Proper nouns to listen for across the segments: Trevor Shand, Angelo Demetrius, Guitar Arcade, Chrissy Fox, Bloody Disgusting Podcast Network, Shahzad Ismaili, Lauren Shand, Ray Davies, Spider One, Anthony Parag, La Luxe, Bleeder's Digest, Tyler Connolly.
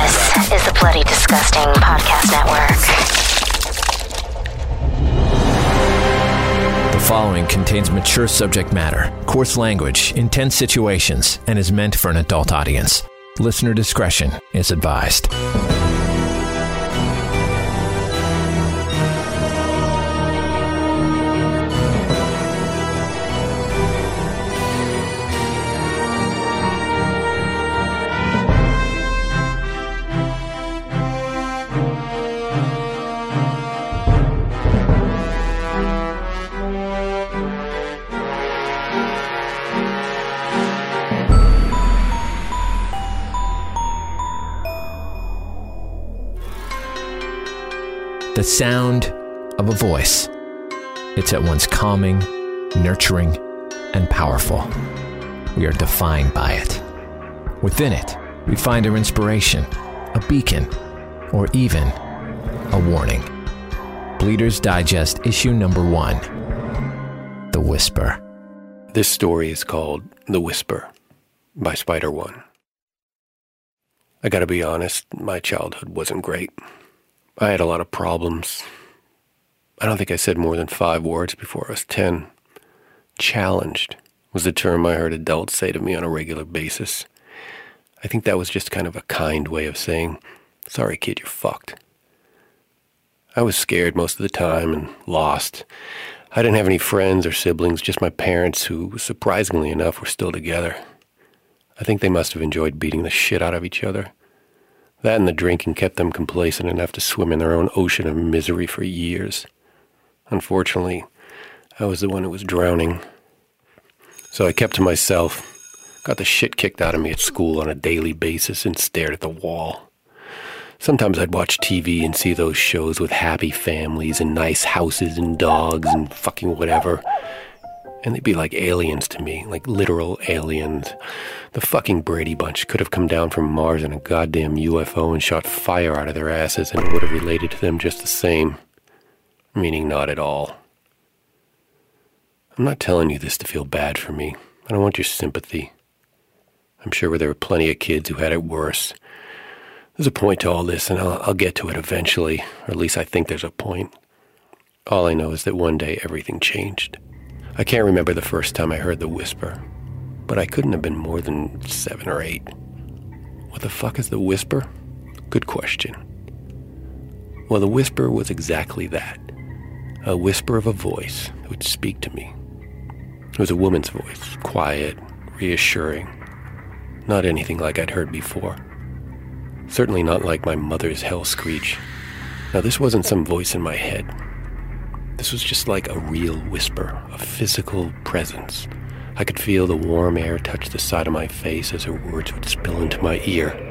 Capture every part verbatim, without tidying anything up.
This is the Bloody Disgusting Podcast Network. The following contains mature subject matter, coarse language, intense situations, and is meant for an adult audience. Listener discretion is advised. The sound of a voice. It's at once calming, nurturing, and powerful. We are defined by it. Within it, we find our inspiration, a beacon, or even a warning. Bleeder's Digest, issue number one, The Whisper. This story is called The Whisper by Spider One. I gotta be honest, my childhood wasn't great. I had a lot of problems. I don't think I said more than five words before I was ten. Challenged was the term I heard adults say to me on a regular basis. I think that was just kind of a kind way of saying, sorry kid, you're fucked. I was scared most of the time and lost. I didn't have any friends or siblings, just my parents, who, surprisingly enough, were still together. I think they must have enjoyed beating the shit out of each other. That and the drinking kept them complacent enough to swim in their own ocean of misery for years. Unfortunately, I was the one who was drowning. So I kept to myself, got the shit kicked out of me at school on a daily basis, and stared at the wall. Sometimes I'd watch T V and see those shows with happy families and nice houses and dogs and fucking whatever. And they'd be like aliens to me, like literal aliens. The fucking Brady Bunch could have come down from Mars in a goddamn U F O and shot fire out of their asses, and it would have related to them just the same. Meaning not at all. I'm not telling you this to feel bad for me. I don't want your sympathy. I'm sure there were plenty of kids who had it worse. There's a point to all this, and I'll, I'll get to it eventually. Or at least I think there's a point. All I know is that one day everything changed. I can't remember the first time I heard the whisper, but I couldn't have been more than seven or eight. What the fuck is the whisper? Good question. Well, the whisper was exactly that. A whisper of a voice that would speak to me. It was a woman's voice, quiet, reassuring. Not anything like I'd heard before. Certainly not like my mother's hell screech. Now, this wasn't some voice in my head. This was just like a real whisper, a physical presence. I could feel the warm air touch the side of my face as her words would spill into my ear.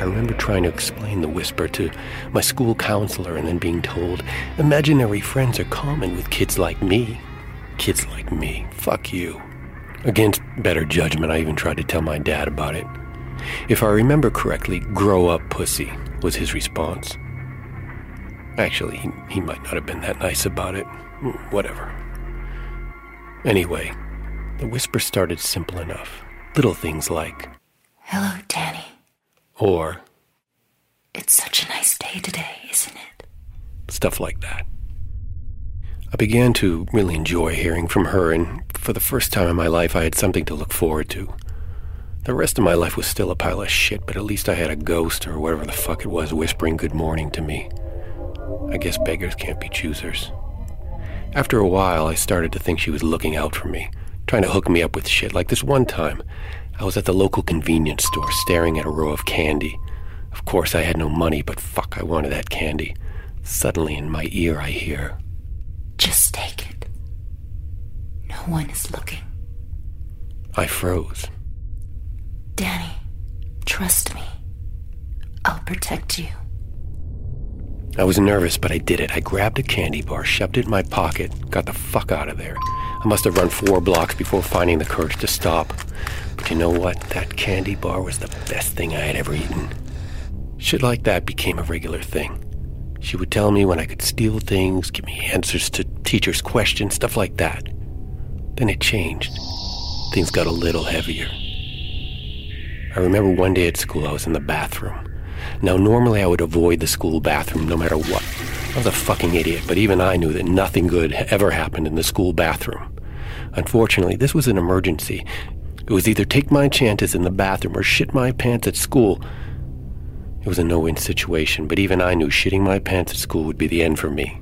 I remember trying to explain the whisper to my school counselor and then being told, imaginary friends are common with kids like me. Kids like me. Fuck you. Against better judgment, I even tried to tell my dad about it. If I remember correctly, grow up, pussy, was his response. Actually, he, he might not have been that nice about it. Whatever. Anyway, the whisper started simple enough. Little things like, hello, Danny. Or, it's such a nice day today, isn't it? Stuff like that. I began to really enjoy hearing from her, and for the first time in my life, I had something to look forward to. The rest of my life was still a pile of shit, but at least I had a ghost or whatever the fuck it was whispering good morning to me. I guess beggars can't be choosers. After a while, I started to think she was looking out for me, trying to hook me up with shit. Like this one time, I was at the local convenience store staring at a row of candy. Of course, I had no money, but fuck, I wanted that candy. Suddenly, in my ear, I hear, just take it. No one is looking. I froze. Danny, trust me. I'll protect you. I was nervous, but I did it. I grabbed a candy bar, shoved it in my pocket, got the fuck out of there. I must have run four blocks before finding the courage to stop. But you know what? That candy bar was the best thing I had ever eaten. Shit like that became a regular thing. She would tell me when I could steal things, give me answers to teachers' questions, stuff like that. Then it changed. Things got a little heavier. I remember one day at school I was in the bathroom. Now, normally I would avoid the school bathroom no matter what. I was a fucking idiot, but even I knew that nothing good ever happened in the school bathroom. Unfortunately, this was an emergency. It was either take my chances in the bathroom or shit my pants at school. It was a no-win situation, but even I knew shitting my pants at school would be the end for me.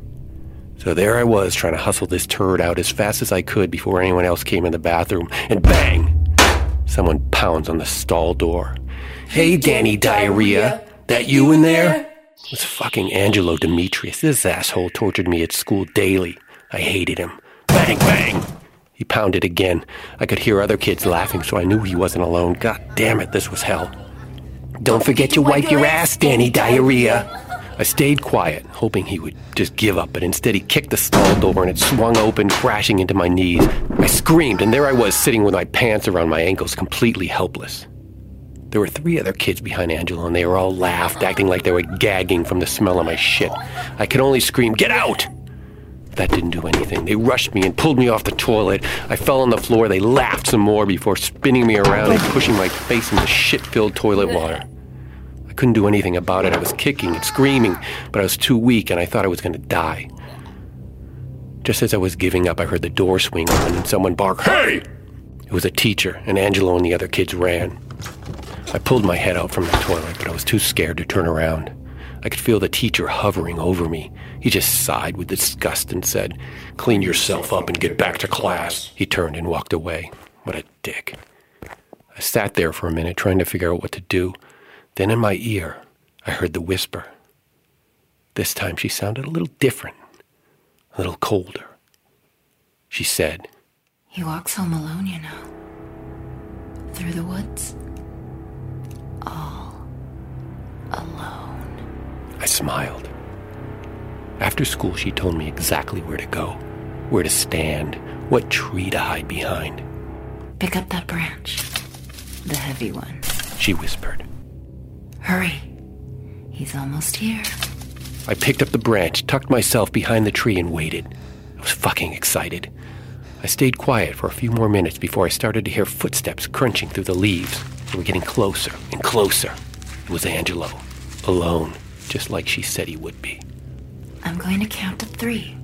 So there I was, trying to hustle this turd out as fast as I could before anyone else came in the bathroom, and bang! Someone pounds on the stall door. "Hey, Danny Diarrhea, that you in there?" It was fucking Angelo Demetrius. This asshole tortured me at school daily. I hated him. Bang, bang! He pounded again. I could hear other kids laughing, so I knew he wasn't alone. God damn it, this was hell. "Don't forget to wipe your ass, Danny Diarrhea." I stayed quiet, hoping he would just give up, but instead he kicked the stall door and it swung open, crashing into my knees. I screamed, and there I was, sitting with my pants around my ankles, completely helpless. There were three other kids behind Angelo, and they were all laughed, acting like they were gagging from the smell of my shit. I could only scream, "Get out!" That didn't do anything. They rushed me and pulled me off the toilet. I fell on the floor. They laughed some more before spinning me around and pushing my face into shit-filled toilet water. I couldn't do anything about it. I was kicking and screaming, but I was too weak and I thought I was going to die. Just as I was giving up, I heard the door swing open and someone bark, "Hey!" It was a teacher, and Angelo and the other kids ran. I pulled my head out from the toilet, but I was too scared to turn around. I could feel the teacher hovering over me. He just sighed with disgust and said, "Clean yourself up and get back to class." He turned and walked away. What a dick. I sat there for a minute trying to figure out what to do. Then in my ear, I heard the whisper. This time she sounded a little different, a little colder. She said, "He walks home alone, you know, through the woods, all alone." I smiled. After school, she told me exactly where to go, where to stand, what tree to hide behind. "Pick up that branch, the heavy one," she whispered. "Hurry, he's almost here." I picked up the branch, tucked myself behind the tree, and waited. I was fucking excited. I stayed quiet for a few more minutes before I started to hear footsteps crunching through the leaves. They were getting closer and closer. It was Angelo, alone, just like she said he would be. "I'm going to count to three,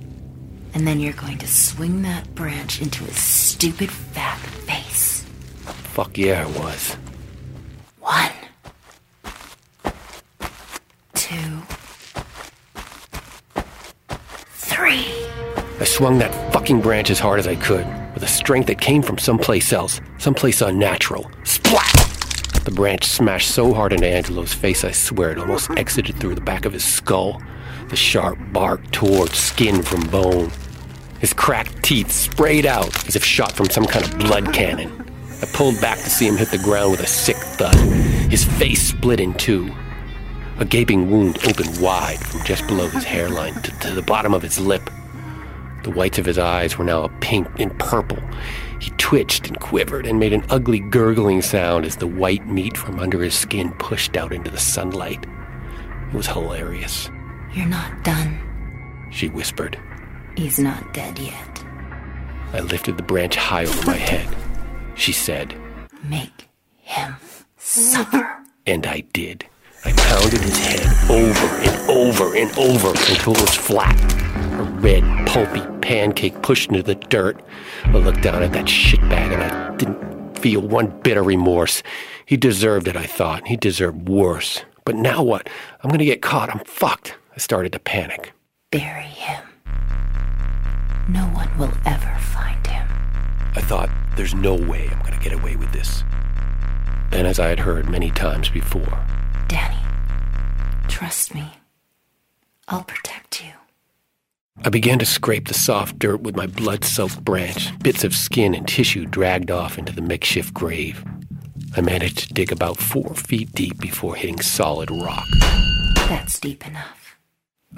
and then you're going to swing that branch into his stupid fat face." Fuck yeah, I was. "One. Two. Three." I swung that fucking branch as hard as I could, with a strength that came from someplace else, someplace unnatural. Splat! The branch smashed so hard into Angelo's face, I swear it almost exited through the back of his skull. The sharp bark tore skin from bone. His cracked teeth sprayed out as if shot from some kind of blood cannon. I pulled back to see him hit the ground with a sick thud. His face split in two. A gaping wound opened wide from just below his hairline to, to the bottom of his lip. The whites of his eyes were now a pink and purple. He twitched and quivered and made an ugly gurgling sound as the white meat from under his skin pushed out into the sunlight. It was hilarious. "You're not done," she whispered. "He's not dead yet." I lifted the branch high over my head. She said, "Make him suffer." And I did. I pounded his head over and over and over until it was flat. A red, pulpy pancake pushed into the dirt. I looked down at that shitbag and I didn't feel one bit of remorse. He deserved it, I thought. He deserved worse. But now what? I'm going to get caught. I'm fucked. I started to panic. "Bury him. No one will ever find him." I thought, there's no way I'm going to get away with this. And as I had heard many times before, "Danny, trust me. I'll protect you." I began to scrape the soft dirt with my blood-soaked branch. Bits of skin and tissue dragged off into the makeshift grave. I managed to dig about four feet deep before hitting solid rock. "That's deep enough."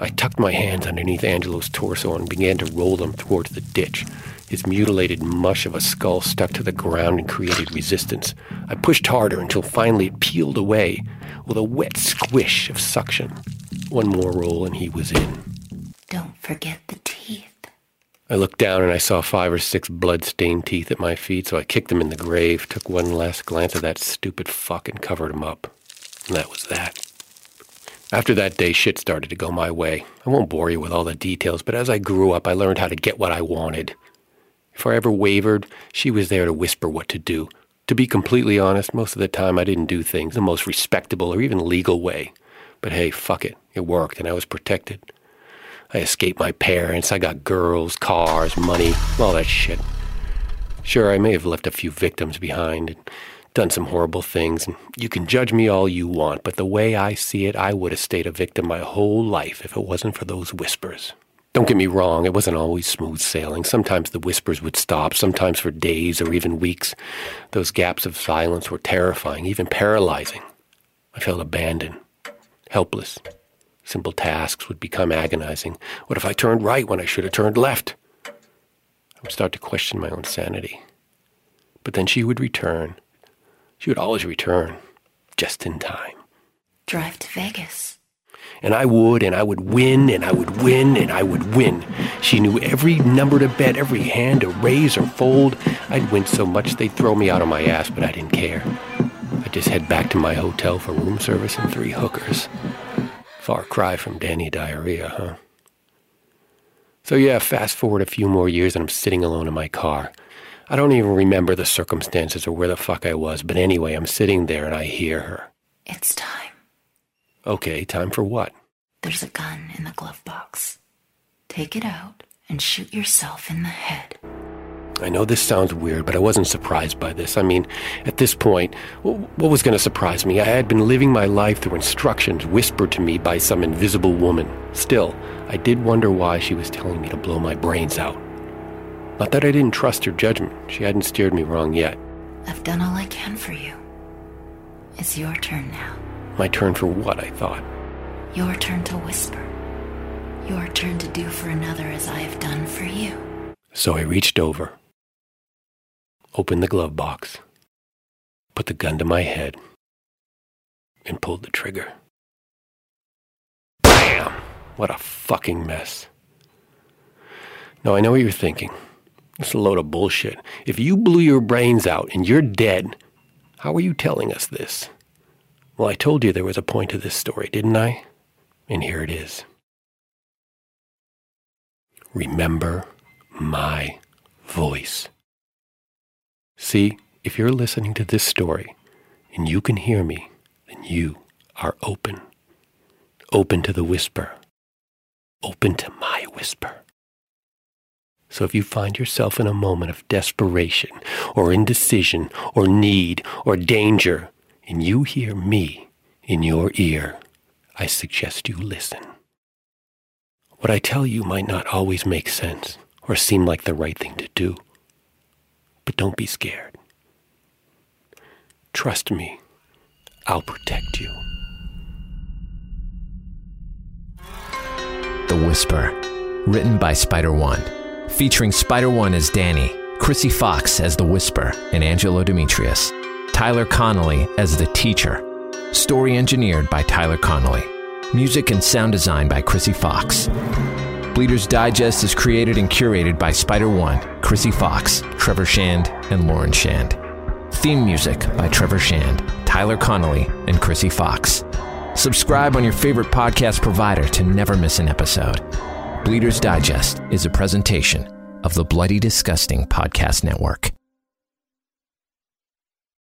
I tucked my hands underneath Angelo's torso and began to roll them towards the ditch. His mutilated mush of a skull stuck to the ground and created resistance. I pushed harder until finally it peeled away with a wet squish of suction. One more roll and he was in. "Don't forget the teeth." I looked down and I saw five or six blood-stained teeth at my feet, so I kicked them in the grave, took one last glance at that stupid fuck and covered him up. And that was that. After that day, shit started to go my way. I won't bore you with all the details, but as I grew up, I learned how to get what I wanted. If I ever wavered, she was there to whisper what to do. To be completely honest, most of the time I didn't do things the most respectable or even legal way. But hey, fuck it. It worked, and I was protected. I escaped my parents. I got girls, cars, money, all that shit. Sure, I may have left a few victims behind and done some horrible things. And you can judge me all you want, but the way I see it, I would have stayed a victim my whole life if it wasn't for those whispers. Don't get me wrong, it wasn't always smooth sailing. Sometimes the whispers would stop, sometimes for days or even weeks. Those gaps of silence were terrifying, even paralyzing. I felt abandoned, helpless. Simple tasks would become agonizing. What if I turned right when I should have turned left? I would start to question my own sanity. But then she would return. She would always return, just in time. Drive to Vegas. And I would, and I would win, and I would win, and I would win. She knew every number to bet, every hand to raise or fold. I'd win so much they'd throw me out of my ass, but I didn't care. I'd just head back to my hotel for room service and three hookers. Far cry from Danny Diarrhea, huh? So yeah, fast forward a few more years and I'm sitting alone in my car. I don't even remember the circumstances or where the fuck I was, but anyway, I'm sitting there and I hear her. It's time. Okay, time for what? There's a gun in the glove box. Take it out and shoot yourself in the head. I know this sounds weird, but I wasn't surprised by this. I mean, at this point, what was going to surprise me? I had been living my life through instructions whispered to me by some invisible woman. Still, I did wonder why she was telling me to blow my brains out. Not that I didn't trust her judgment. She hadn't steered me wrong yet. I've done all I can for you. It's your turn now. My turn for what, I thought? Your turn to whisper. Your turn to do for another as I have done for you. So I reached over. Opened the glove box, put the gun to my head, and pulled the trigger. Bam! What a fucking mess. Now, I know what you're thinking. It's a load of bullshit. If you blew your brains out and you're dead, how are you telling us this? Well, I told you there was a point to this story, didn't I? And here it is. Remember my voice. See, if you're listening to this story and you can hear me, then you are open. Open to the whisper. Open to my whisper. So if you find yourself in a moment of desperation or indecision or need or danger and you hear me in your ear, I suggest you listen. What I tell you might not always make sense or seem like the right thing to do. But don't be scared. Trust me, I'll protect you. The Whisper, written by Spider One, featuring Spider One as Danny, Chrissy Fox as the Whisper, and Angelo Demetrius. Tyler Connolly as the Teacher. Story engineered by Tyler Connolly. Music and sound design by Chrissy Fox. Bleeder's Digest is created and curated by Spider One, Chrissy Fox, Trevor Shand, and Lauren Shand. Theme music by Trevor Shand, Tyler Connolly, and Chrissy Fox. Subscribe on your favorite podcast provider to never miss an episode. Bleeder's Digest is a presentation of the Bloody Disgusting Podcast Network.